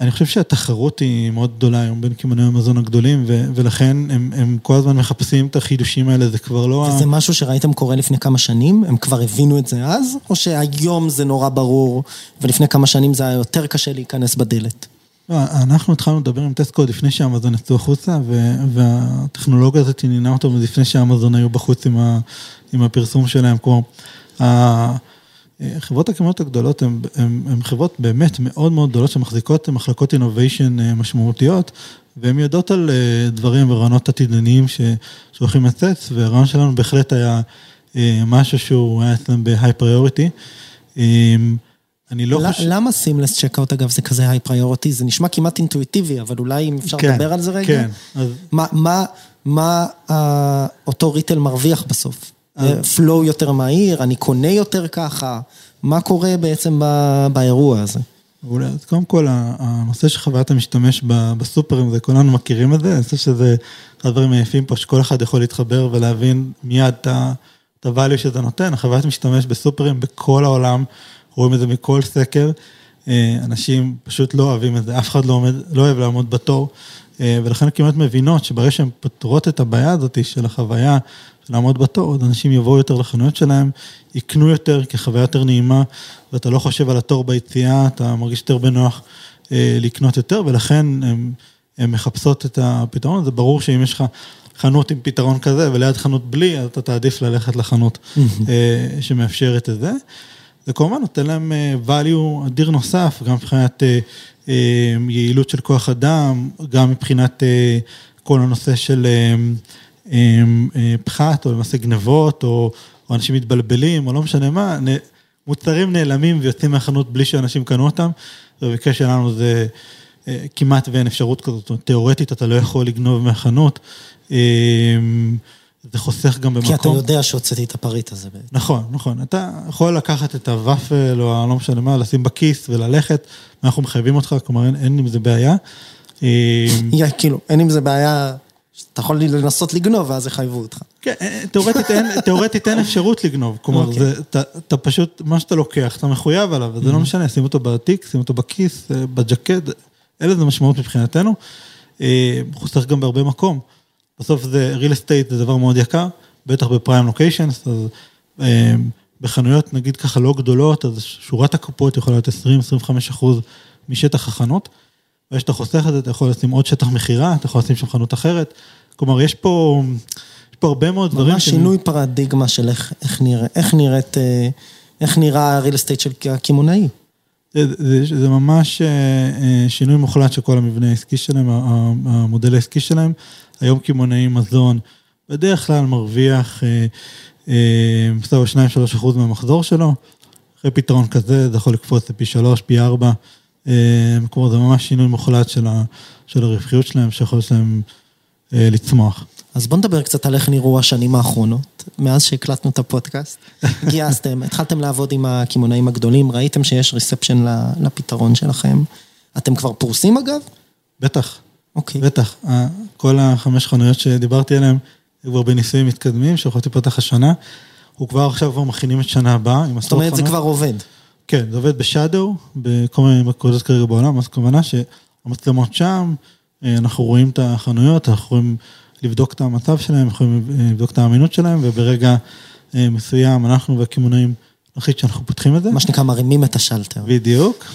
אני חושב שהתחרות היא מאוד גדולה היום בין קמעונאי אמזון הגדולים, ולכן הם כל הזמן מחפשים את החידושים האלה, זה כבר לא... וזה משהו שראיתם קורה לפני כמה שנים? הם כבר הבינו את זה אז? או שהיום זה נורא ברור, ולפני כמה שנים זה היה יותר קשה להיכנס בדלת? אנחנו התחלנו לדבר עם טסקו לפני שאמזון יצאו החוצה, והטכנולוגיה הזאת נינה אותם לפני שאמזון היו בחוץ עם הפרסום שלהם, כמו חברות הקמעונאיות הגדולות, הן חברות באמת מאוד מאוד גדולות, שמחזיקות מחלקות אינוביישן משמעותיות, והן יודעות על דברים ורעיונות עתידניים שהולכים לצאת, והרעיון שלנו בהחלט היה משהו שהוא היה אצלם בהיי פריוריטי, למה סימלס צ'קאוט, אגב, זה כזה היי-פריוריטי? זה נשמע כמעט אינטואיטיבי, אבל אולי אם אפשר לדבר על זה רגע. מה אותו ריטל מרוויח בסוף? פלו יותר מהיר, אני קונה יותר ככה, מה קורה בעצם באירוע הזה? אז קודם כל, הנושא שחוויית המשתמש בסופרים, זה כולנו מכירים את זה, אני חושב שזה חברים יפים פה, שכל אחד יכול להתחבר ולהבין מיד את הוואליו שזה נותן, החוויית משתמש בסופרים בכל העולם, רואים את זה מכל סקר, אנשים פשוט לא אוהבים את זה, אף אחד לא אוהב לעמוד בתור, ולכן כמעט מבינות שברי שהן פותרות את הבעיה הזאת של החוויה, לעמוד בתור, עוד אנשים יבואו יותר לחנויות שלהם, יקנו יותר כחוויה יותר נעימה, ואתה לא חושב על התור ביציאה, אתה מרגיש יותר בנוח לקנות יותר, ולכן הן מחפשות את הפתרון, זה ברור שאם יש לך חנות עם פתרון כזה, וליד חנות בלי, אז אתה תעדיף ללכת לחנות שמאפשרת את זה, זה כמובן נותן להם value אדיר נוסף, גם מבחינת יעילות של כוח אדם, גם מבחינת כל הנושא של פחת, או למעשה גנבות, או אנשים מתבלבלים, או לא משנה מה, מוצרים נעלמים ויוצאים מהחנות בלי שאנשים קנו אותם, ובקש שלנו זה כמעט ואין אפשרות כזאת, תיאורטית אתה לא יכול לגנוב מהחנות, זה חוסך גם במקום. כי אתה יודע שהוצאתי את הפריט הזה. נכון, נכון. אתה יכול לקחת את הוואפל, או לא משנה מה, לשים בכיס וללכת, אנחנו מחייבים אותך, כלומר אין עם זה בעיה. כאילו, אין עם זה בעיה, אתה יכול לנסות לגנוב, ואז יחייבו אותך. כן, תיאורטית אין אפשרות לגנוב, כלומר, אתה פשוט, מה שאתה לוקח, אתה מחויב עליו, וזה לא משנה, שים אותו בעתיק, שים אותו בכיס, בג'קט, אלה זה משמעות מבחינתנו, חוסך גם בהרבה מקום. בסוף זה, real estate זה דבר מאוד יקר, בטח בפריים לוקיישנס, אז בחנויות נגיד ככה לא גדולות, אז שורת הקופות יכולה להיות 20-25% משטח החנות, ויש את החוסך הזה, אתה יכול לשים עוד שטח מחירה, אתה יכול לשים שם חנות אחרת, כלומר יש פה הרבה מאוד דברים. ממש שינוי פרדיגמה של איך נראה real estate של הכימונאי. זה ממש שינוי מוחלט של כל המבנה העסקי שלהם, המודל העסקי שלהם, היום כימונאי מזון, בדרך כלל מרוויח סביב 2-3% מהמחזור שלו, אחרי פתרון כזה, זה יכול לקפוץ לפי 3, פי 4, כלומר זה ממש שינוי מוחלט של הרווחיות שלהם, שיכול שלהם לצמוח. אז בוא נדבר קצת על איך נראו השנים האחרונות, מאז שהקלטנו את הפודקאסט, גייסתם, התחלתם לעבוד עם הכימונאים הגדולים, ראיתם שיש ריספשן לפתרון שלכם, אתם כבר פורסים אגב? בטח. אוקיי. בטח, כל 5 חנויות שדיברתי עליהן, כבר בניסויים מתקדמים, שיכולתי פתח השנה, הוא כבר עכשיו כבר מכינים את שנה הבאה, זאת אומרת זה כבר עובד. כן, זה עובד בשאדו, בכל מיני מקודות כרגע בעולם, אז כמובן שהמצלמות שם, אנחנו רואים את החנויות, אנחנו יכולים לבדוק את המצב שלהם, יכולים לבדוק את האמינות שלהם, וברגע מסוים אנחנו והכימונאים נחליט שאנחנו פותחים את זה. מה שנקרא מרימים את השלטר. בדיוק.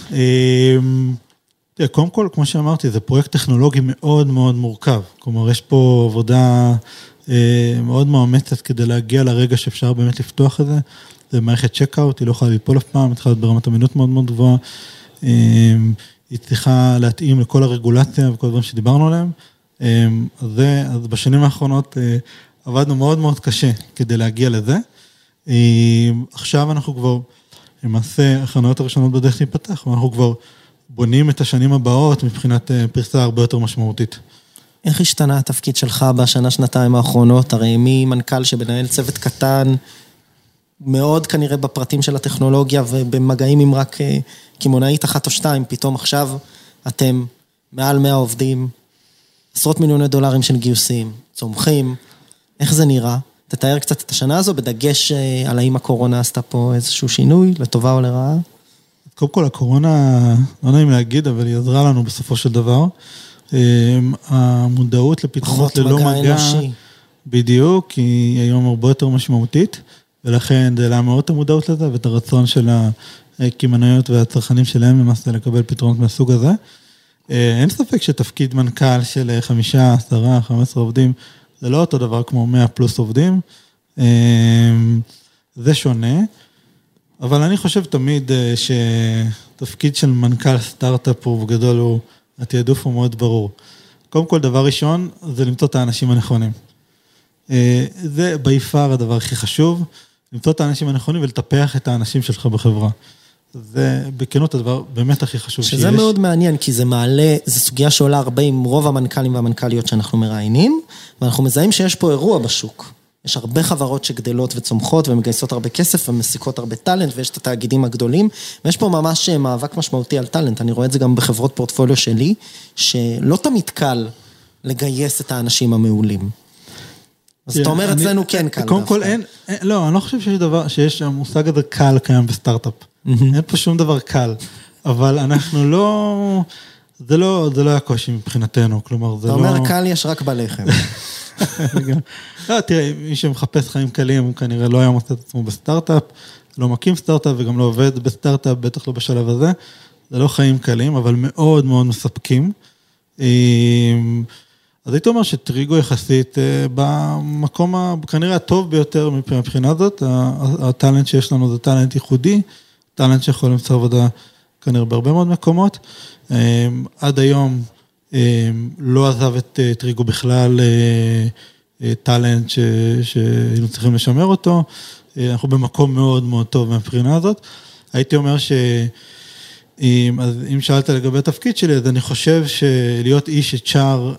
קודם כל, כמו שאמרתי, זה פרויקט טכנולוגי מאוד מאוד מורכב, כלומר יש פה עבודה מאוד מאומצת כדי להגיע לרגע שאפשר באמת לפתוח את זה, זה מערכת צ'קאוט, היא לא יכולה ליפול אף פעם, היא צריכה להיות ברמת אמינות מאוד מאוד גבוהה, היא צריכה להתאים לכל הרגולציה וכל הדברים שדיברנו עליהם, אז בשנים האחרונות עבדנו מאוד מאוד קשה כדי להגיע לזה, עכשיו אנחנו כבר, למעשה החנויות הראשונות בדרך להיפתח, ואנחנו כבר בונים את השנים הבאות מבחינת פריסה הרבה יותר משמעותית. איך השתנה התפקיד שלך בשנה-שנתיים האחרונות? הרי מי מנכ"ל שבנהל צוות קטן, מאוד כנראה בפרטים של הטכנולוגיה, ובמגעים עם רק כימונאית 1 או 2, פתאום עכשיו אתם מעל 100 עובדים, עשרות מיליוני דולרים של גיוסים, צומחים, איך זה נראה? תתאר קצת את השנה הזו, בדגש על האם הקורונה עשתה פה איזשהו שינוי, לטובה או לרעה? קודם כל, הקורונה, לא נעים להגיד, אבל היא עזרה לנו בסופו של דבר. המודעות לפתרונות ללא מגע, בדיוק, היא היום הרבה יותר משמעותית, ולכן זה עלה מאוד המודעות לזה, ואת הרצון של הכימונאיות והצרכנים שלהם, למעשה לקבל פתרונות מהסוג הזה. אין ספק שתפקיד מנכ"ל של 5, 10, 15 עובדים, זה לא אותו דבר כמו 100+ עובדים, זה שונה, אבל אני חושב תמיד שתפקיד של מנכ"ל סטארט-אפ הוא גדול, התעדוף הוא מאוד ברור. קודם כל, דבר ראשון, זה למצוא את האנשים הנכונים. זה בעיפר הדבר הכי חשוב, למצוא את האנשים הנכונים ולטפח את האנשים שלך בחברה. זה בכנות הדבר באמת הכי חשוב שיש. שזה מאוד מעניין, כי זה מעלה, זו סוגיה שעולה הרבה עם רוב המנכ"לים והמנכ"ליות שאנחנו מראיינים, ואנחנו מזהים שיש פה אירוע בשוק. יש הרבה חברות שגדלות וצומחות ומגייסות הרבה כסף ומסיקות הרבה טלנט, ויש את התאגידים הגדולים, ויש פה ממש מאבק משמעותי על טלנט. אני רואה את זה גם בחברות פורטפוליו שלי, שלא תמיד קל לגייס את האנשים המעולים. אז אתה אומר אצלנו כן קל. קודם כל אין, לא, אני לא חושב שיש המושג הזה קל קיים בסטארט-אפ. אין פה שום דבר קל. אבל אנחנו לא, זה לא היה קושי מבחינתנו, כלומר, זה לא... אתה אומר, קל יש רק בלחם. לא, תראה, מי שמחפש חיים קלים, הוא כנראה לא היה מוצא את עצמו בסטארט-אפ, לא מקים סטארט-אפ וגם לא עובד בסטארט-אפ, בטח לא בשלב הזה, זה לא חיים קלים, אבל מאוד מאוד מספקים. אז הייתי אומר שטריגו יחסית במקום כנראה הטוב ביותר מבחינה זאת, הטלנט שיש לנו זה טלנט ייחודי, טלנט שיכול למצוא עבודה כנראה בהרבה מאוד מקומות, עד היום לא עזב את טריגו בכלל טלנט שהיינו צריכים לשמר אותו, אנחנו במקום מאוד מאוד טוב מהבחינה הזאת, הייתי אומר ש... אז אם שאלת לגבי התפקיד שלי, אז אני חושב שלהיות איש את שער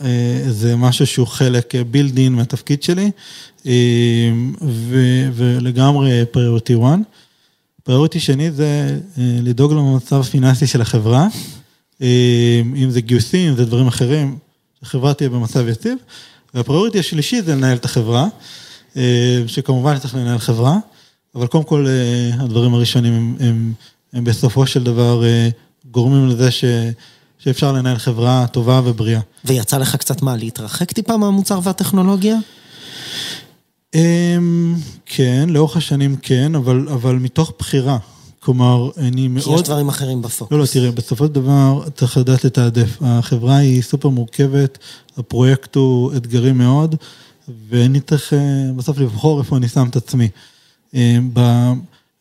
זה משהו שהוא חלק בילדין מהתפקיד שלי, ולגמרי פריוריטי 1. פריוריטי שני זה לדאוג למצב פיננסי של החברה, אם זה גיוסים, אם זה דברים אחרים, החברה תהיה במצב יציב, והפריוריטי השלישי זה לנהל את החברה, שכמובן צריך לנהל חברה, אבל קודם כל הדברים הראשונים הם בסופו של דבר גורמים לזה שאפשר לנהל חברה טובה ובריאה. ויצא לך קצת מה, להתרחק טיפה מהמוצר והטכנולוגיה? כן, לאורך השנים כן, אבל מתוך בחירה. כלומר, אני מאוד... כי יש דברים אחרים בפוקס. לא, תראה, בסופו של דבר צריך לדעת לתעדף. החברה היא סופר מורכבת, הפרויקט הוא אתגרי מאוד, ואני צריך בסוף לבחור איפה אני שם את עצמי.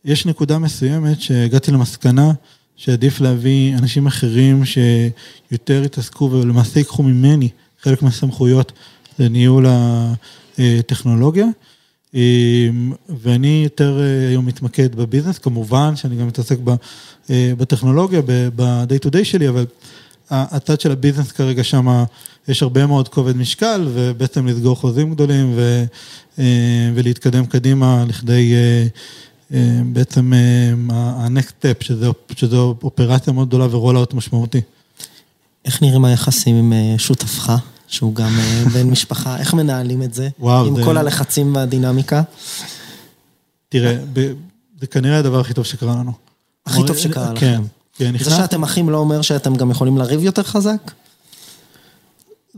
יש נקודה מסוימת שהגעתי למסקנה שעדיף להביא אנשים אחרים שיותר התעסקו ולמעשה יקחו ממני חלק מהסמכויות לניהול הטכנולוגיה, ואני יותר היום מתמקד בביזנס, כמובן שאני גם מתעסק בטכנולוגיה, ב-day to day שלי, אבל הצד של הביזנס כרגע שם יש הרבה מאוד כובד משקל, ובעצם לסגור חוזים גדולים ולהתקדם קדימה לכדי... בעצם ה-next step, שזו אופרציה מאוד גדולה ורולאוט משמעותי. איך נראים היחסים עם שותפך, שהוא גם בן משפחה, איך מנהלים את זה? עם כל הלחצים והדינמיקה? תראה, זה כנראה הדבר הכי טוב שקרה לנו. הכי טוב שקרה לכם. זה שאתם אחים לא אומר שאתם גם יכולים לריב יותר חזק?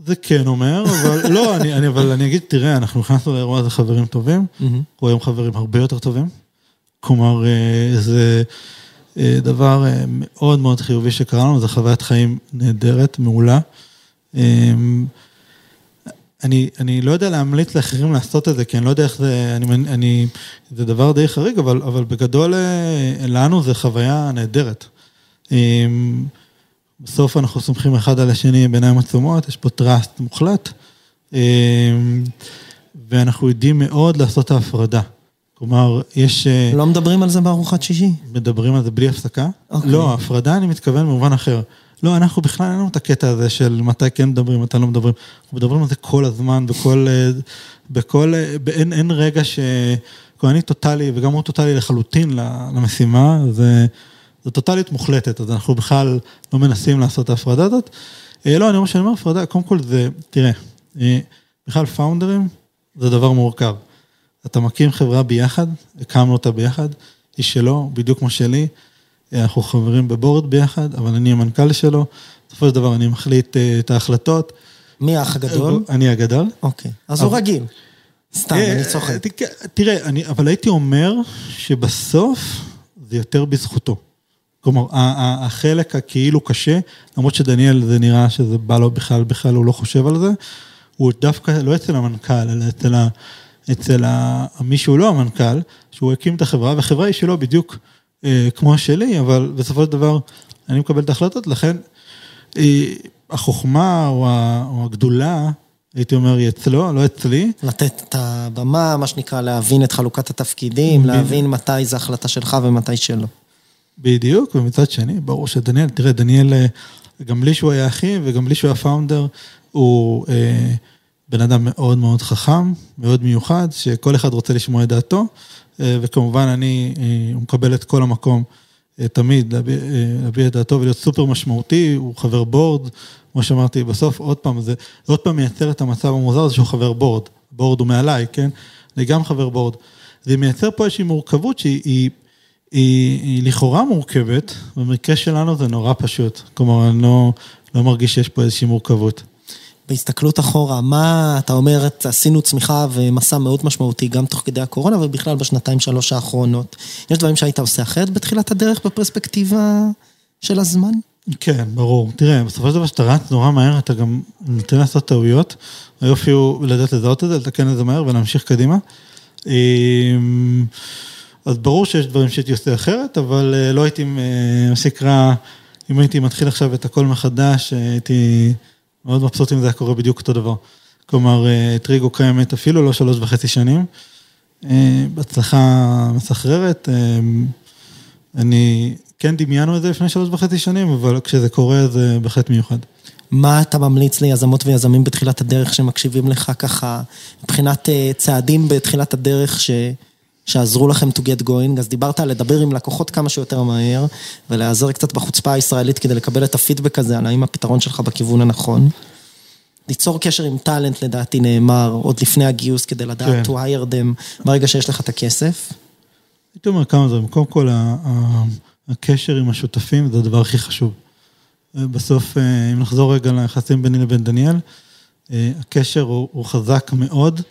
זה כן אומר, אבל לא, אני אגיד, תראה, אנחנו נכנסנו לאירוע הזה חברים טובים, הוא היום חברים הרבה יותר טובים, כלומר, זה דבר מאוד מאוד חיובי שקרה לנו, זה חוויית חיים נהדרת, מעולה. אני לא יודע להמליץ לאחרים לעשות את זה, כי אני לא יודע איך זה, זה דבר די חריג, אבל בגדול לנו זה חוויה נהדרת. בסוף אנחנו סומכים אחד על השני בעיניים עצומות, יש פה טראסט מוחלט, ואנחנו יודעים מאוד לעשות את ההפרדה. כלומר, יש... לא מדברים על זה בארוחת שישי? מדברים על זה בלי הפסקה? לא, הפרדה אני מתכוון במובן אחר. לא, אנחנו בכלל אין לנו את הקטע הזה של מתי כן מדברים, מתי לא מדברים. אנחנו מדברים על זה כל הזמן, בכל... אין רגע ש... אני טוטלי, וגם הוא טוטלי לחלוטין למשימה, זו טוטלית מוחלטת, אז אנחנו בכלל לא מנסים לעשות את ההפרדה הזאת. לא, אני אומר שאני אומר הפרדה, קודם כל זה, תראה, בכלל פאונדרים זה דבר מורכב. אתה מקים חברה ביחד, הקמנו אותה ביחד, היא שלו, בדיוק כמו שלי, אנחנו חברים בבורד ביחד, אבל אני המנכ"ל שלו, בסופו של דבר אני מחליט את ההחלטות. מי האח הגדול? אני הגדול. אוקיי, אז הוא רגיל. סתם, אני צוחק. תראה, אבל הייתי אומר שבסוף זה יותר בזכותו. כלומר, החלק הכאילו קשה, למרות שדניאל זה נראה שזה בא לו בכלל הוא לא חושב על זה, הוא דווקא לא אצל המנכ"ל, אלא אצל ה... אצל מישהו לא המנכ"ל, שהוא הקים את החברה, והחברה היא שלו בדיוק כמו שלי, אבל בסופו של דבר אני מקבל את ההחלטות, לכן החוכמה או הגדולה, הייתי אומר, היא אצלו, לא אצלי. לתת את הבמה, מה שנקרא, להבין את חלוקת התפקידים, להבין מתי זה החלטה שלך ומתי שלו. בדיוק, ומצד שני, ברור שדניאל, תראה, דניאל, גם לי שהוא היה אחי, וגם לי שהוא היה פאונדר, הוא... בן אדם מאוד מאוד חכם, מאוד מיוחד, שכל אחד רוצה לשמוע את דעתו, וכמובן הוא מקבל את כל המקום תמיד, להביע את דעתו ולהיות סופר משמעותי, הוא חבר בורד, כמו שאמרתי, בסוף עוד פעם מייצר את המצב המוזר הזה שהוא חבר בורד, בורד הוא מעליי, כן? אני גם חבר בורד. זה מייצר פה איזושהי מורכבות שהיא היא לכאורה מורכבת, במקרה שלנו זה נורא פשוט, כלומר אני לא מרגיש שיש פה איזושהי מורכבות. בהסתכלות אחורה, מה אתה אומרת, עשינו צמיחה ומסע מאוד משמעותי גם תוך כדי הקורונה ובכלל בשנתיים שלוש האחרונות, יש דברים שהיית עושה אחרת בתחילת הדרך בפרספקטיבה של הזמן? כן, ברור. תראה, בסופו של דבר שאתה רץ נורא מהר, אתה גם נותן לעשות טעויות, היופי הוא לדעת לזהות את זה, לתקן את זה מהר ולהמשיך קדימה. אז ברור שיש דברים שהייתי עושה אחרת, אבל לא הייתי, אם הייתי מתחיל עכשיו את הכל מחדש, הייתי מאוד מבסוט אם זה קורה בדיוק אותו דבר. כלומר, טריגו קיימת אפילו לא 3.5 שנים, בהצלחה מסחררת, אני... כן, דמיינו את זה לפני 3.5 שנים, אבל כשזה קורה זה בהחלט מיוחד. מה אתה ממליץ ליזמות ויזמים בתחילת הדרך שמקשיבים לך ככה, מבחינת צעדים בתחילת הדרך שעזרו לכם to get going? אז דיברת על לדבר עם לקוחות כמה שיותר מהר, ולעזר קצת בחוצפה הישראלית כדי לקבל את הפידבק הזה, על האם הפתרון שלך בכיוון הנכון. ליצור קשר עם טלנט לדעתי נאמר, עוד לפני הגיוס כדי לדעת to hire them, ברגע שיש לך את הכסף. הייתי אומר כמה דברים, קודם כל הקשר עם השותפים, זה הדבר הכי חשוב. בסוף, אם נחזור רגע ליחסים ביני לבין דניאל, הקשר הוא חזק מאוד,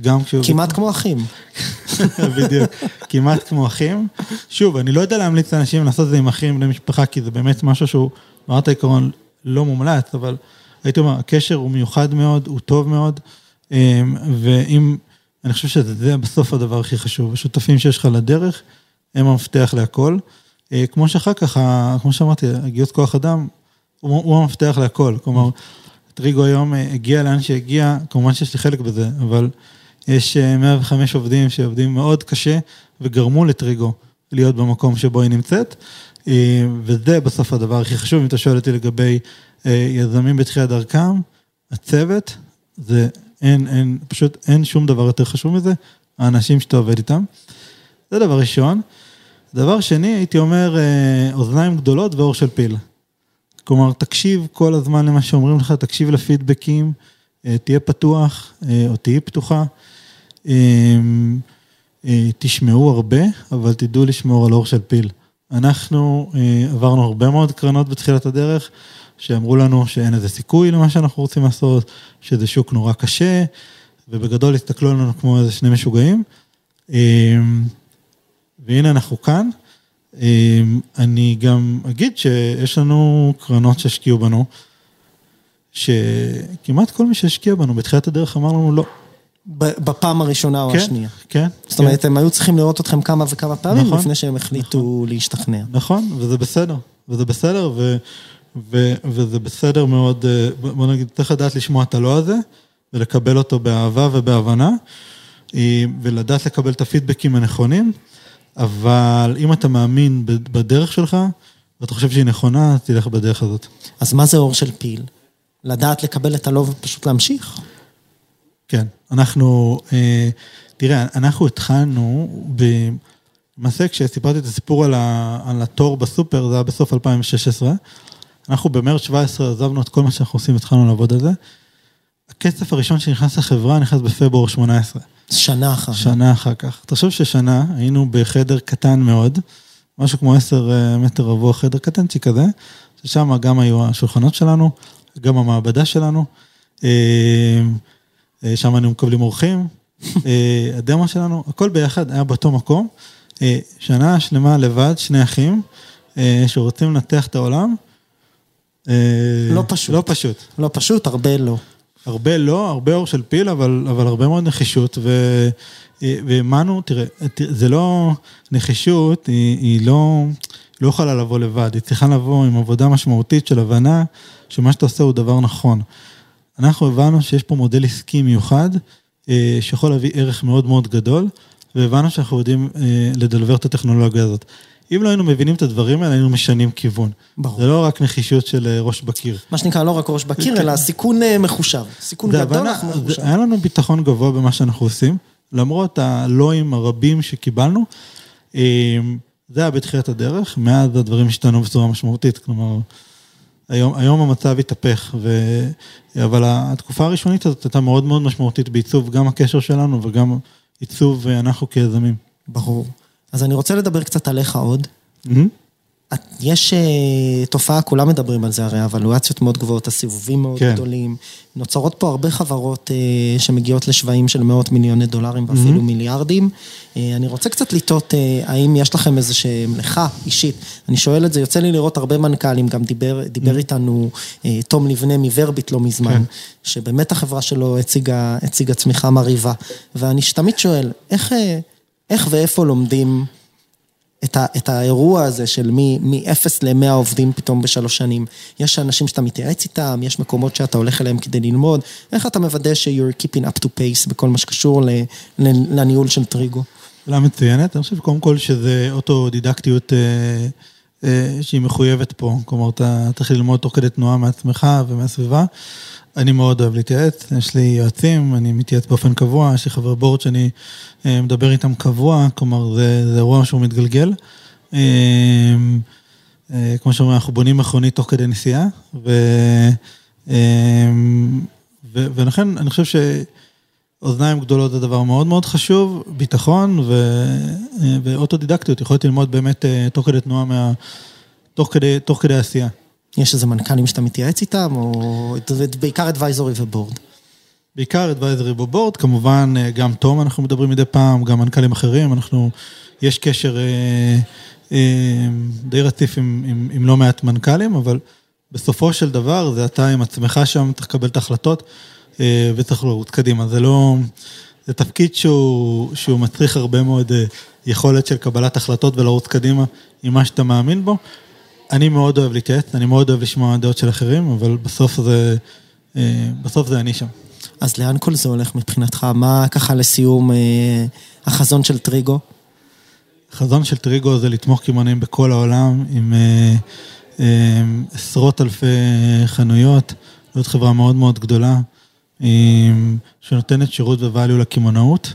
גם כשהוא... כמעט כמו אחים. בדיוק, כמעט כמו אחים. שוב, אני לא יודע להמליץ לאנשים לעשות את זה עם אחים, למשפחה, כי זה באמת משהו שהוא, ברמת העיקרון, לא מומלץ, אבל הייתי אומר, הקשר הוא מיוחד מאוד, הוא טוב מאוד, ואם, אני חושב שזה בסוף הדבר הכי חשוב, השותפים שיש לך לדרך, הם המפתח להכל, כמו שאחר כך, כמו שאמרתי, הגיוס כוח אדם, הוא המפתח להכל, כלומר, טריגו היום הגיע לאן שהגיע, כמובן שיש לי חלק בזה, אבל יש 105 עובדים שעובדים מאוד קשה, וגרמו לטריגו להיות במקום שבו היא נמצאת, וזה בסוף הדבר הכי חשוב, אם אתה שואל אותי לגבי יזמים בתחילת דרכם, הצוות, זה פשוט אין שום דבר יותר חשוב מזה, האנשים שאתה עובד איתם, זה דבר ראשון. דבר שני, הייתי אומר, אוזניים גדולות ואור של פיל. כלומר, תקשיב כל הזמן למה שאומרים לך, תקשיב לפידבקים, תהיה פתוח, או תהיה פתוחה. תשמעו הרבה, אבל תדעו לשמור על אור של פיל. אנחנו עברנו הרבה מאוד קרנות בתחילת הדרך, שאמרו לנו שאין איזה סיכוי למה שאנחנו רוצים לעשות, שזה שוק נורא קשה, ובגדול הסתכלו עלינו כמו איזה שני משוגעים. והנה אנחנו כאן, אני גם אגיד שיש לנו קרנות שהשקיעו בנו, שכמעט כל מי שהשקיע בנו, בתחילת הדרך אמר לנו לא. בפעם הראשונה או השנייה. כן. זאת אומרת, הם היו צריכים לראות אתכם כמה וכמה פעמים, לפני שהם החליטו להשתכנע. נכון, וזה בסדר, וזה בסדר, וזה בסדר מאוד, בוא נגיד, צריך לדעת לשמוע את הלא הזה, ולקבל אותו באהבה ובהבנה, ולדעת לקבל את הפידבקים הנכונים, אבל אם אתה מאמין בדרך שלך, ואתה חושב שהיא נכונה, תלך בדרך הזאת. אז מה זה אור של פיל? לדעת לקבל את הלוב ופשוט להמשיך? כן, אנחנו, תראה, אנחנו התחלנו, במעשה כשסיפרתי את הסיפור על התור בסופר, זה היה בסוף 2016, אנחנו במרץ 17 עזבנו את כל מה שאנחנו עושים, התחלנו לעבוד על זה, הכסף הראשון שנכנס לחברה, נכנס בפברואר 18. שנה אחר. שנה אחר כך. אתה חושב ששנה, היינו בחדר קטן מאוד, משהו כמו 10 מטר רבוע, חדר קטנצ'י כזה, ששם גם היו השולחנות שלנו, גם המעבדה שלנו, שם היינו מקבלים אורחים, הדמה שלנו, הכל ביחד היה באותו מקום, שנה שלמה לבד, שני אחים, שרוצים לנתח את העולם. לא פשוט. לא פשוט. לא פשוט, הרבה לא. הרבה לא, הרבה אור של פיל, אבל הרבה מאוד נחישות, ומנו, תראה, זה לא, נחישות, היא לא יכולה לבוא לבד, היא צריכה לבוא עם עבודה משמעותית של הבנה, שמה שאתה עושה הוא דבר נכון. אנחנו הבנו שיש פה מודל עסקי מיוחד, שיכול להביא ערך מאוד מאוד גדול, והבנו שאנחנו יודעים לדלבר את הטכנולוגיה הזאת. אם לא היינו מבינים את הדברים האלה, היינו משנים כיוון. ברור. זה לא רק נחישות של ראש בקיר. מה שנקרא, לא רק ראש בקיר, אלא סיכון מחושב. סיכון גדול מחושב. היה לנו ביטחון גבוה במה שאנחנו עושים, למרות הלואים הרבים שקיבלנו, זה היה בתחילת הדרך, מאז הדברים השתנו בצורה משמעותית, כלומר, היום המצב התהפך, אבל התקופה הראשונית הזאת הייתה מאוד מאוד משמעותית, בעיצוב גם הקשר שלנו, וגם עיצוב אנחנו כיזמים. ברור. אז אני רוצה לדבר קצת עליך עוד. יש תופעה, כולם מדברים על זה הרי, אבלואציות מאוד גבוהות, הסיבובים מאוד גדולים, נוצרות פה הרבה חברות שמגיעות לשווים של מאות מיליוני דולרים ואפילו מיליארדים. אני רוצה קצת לטעות, האם יש לכם איזה שהם, לך אישית, אני שואל את זה, יוצא לי לראות הרבה מנכ"לים, גם דיבר איתנו תום לבנה מוורביט לא מזמן, שבאמת החברה שלו הציגה צמיחה מריבה, ואני תמיד שואל, איך ואיפה לומדים את האירוע הזה של מ-0 ל-100 עובדים פתאום ב3 שנים. יש אנשים שאתה מתייעץ איתם, יש מקומות שאתה הולך אליהם כדי ללמוד. איך אתה מוודא ש-you're keeping up to pace בכל מה שקשור לניהול של טריגו? לא מצוינת, אני חושב קודם כל שזה אוטודידקטיות שהיא מחויבת פה, כלומר אתה צריך ללמוד תוך כדי תנועה מעצמך ומהסביבה. אני מאוד אוהב להתייעץ, יש לי יועצים, אני מתייעץ באופן קבוע, יש לי חבר בורד שאני מדבר איתם קבוע, כלומר זה אירוע שהוא מתגלגל. כמו שאומרים, אנחנו בונים מכונית תוך כדי נסיעה, ולכן אני חושב שאוזניים גדולות זה דבר מאוד מאוד חשוב, ביטחון ואוטודידקטיות, יכולת ללמוד באמת תוך כדי תנועה, תוך כדי עשייה. יש איזה מנכ"לים שאתה מתייעץ איתם, או בעיקר אדוויזורי ובורד? בעיקר אדוויזורי ובורד, כמובן גם תום אנחנו מדברים מדי פעם, גם מנכ"לים אחרים, יש קשר די רציף עם לא מעט מנכ"לים, אבל בסופו של דבר, זה אתה עם עצמך שם, אתה תקבל את ההחלטות, וצריך לרוץ קדימה, זה לא... זה תפקיד שהוא מצריך הרבה מאוד יכולת של קבלת החלטות, ולרוץ קדימה עם מה שאתה מאמין בו, אני מאוד אוהב להתייעץ, אני מאוד אוהב לשמוע דעות של אחרים, אבל בסוף זה אני שם. אז לאן כל זה הולך מבחינתך? מה ככה לסיום החזון של טריגו? החזון של טריגו זה לתמוך קמעונאים בכל העולם, עם עשרות אלפי חנויות, זאת חברה מאוד מאוד גדולה, שנותנת שירות וואליו לקמעונאות.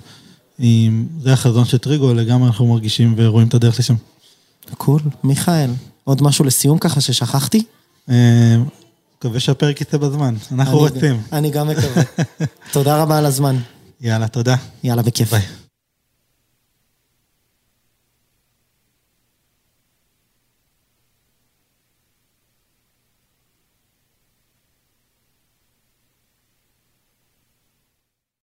זה החזון של טריגו, לגמרי אנחנו מרגישים ורואים את הדרך לשם. הכל, מיכאל. עוד משהו לסיום ככה ששכחתי? מקווה שהפרק יצא בזמן, אנחנו רוצים. אני גם מקווה. תודה רבה על הזמן. יאללה, תודה. יאללה, בכיף. ביי.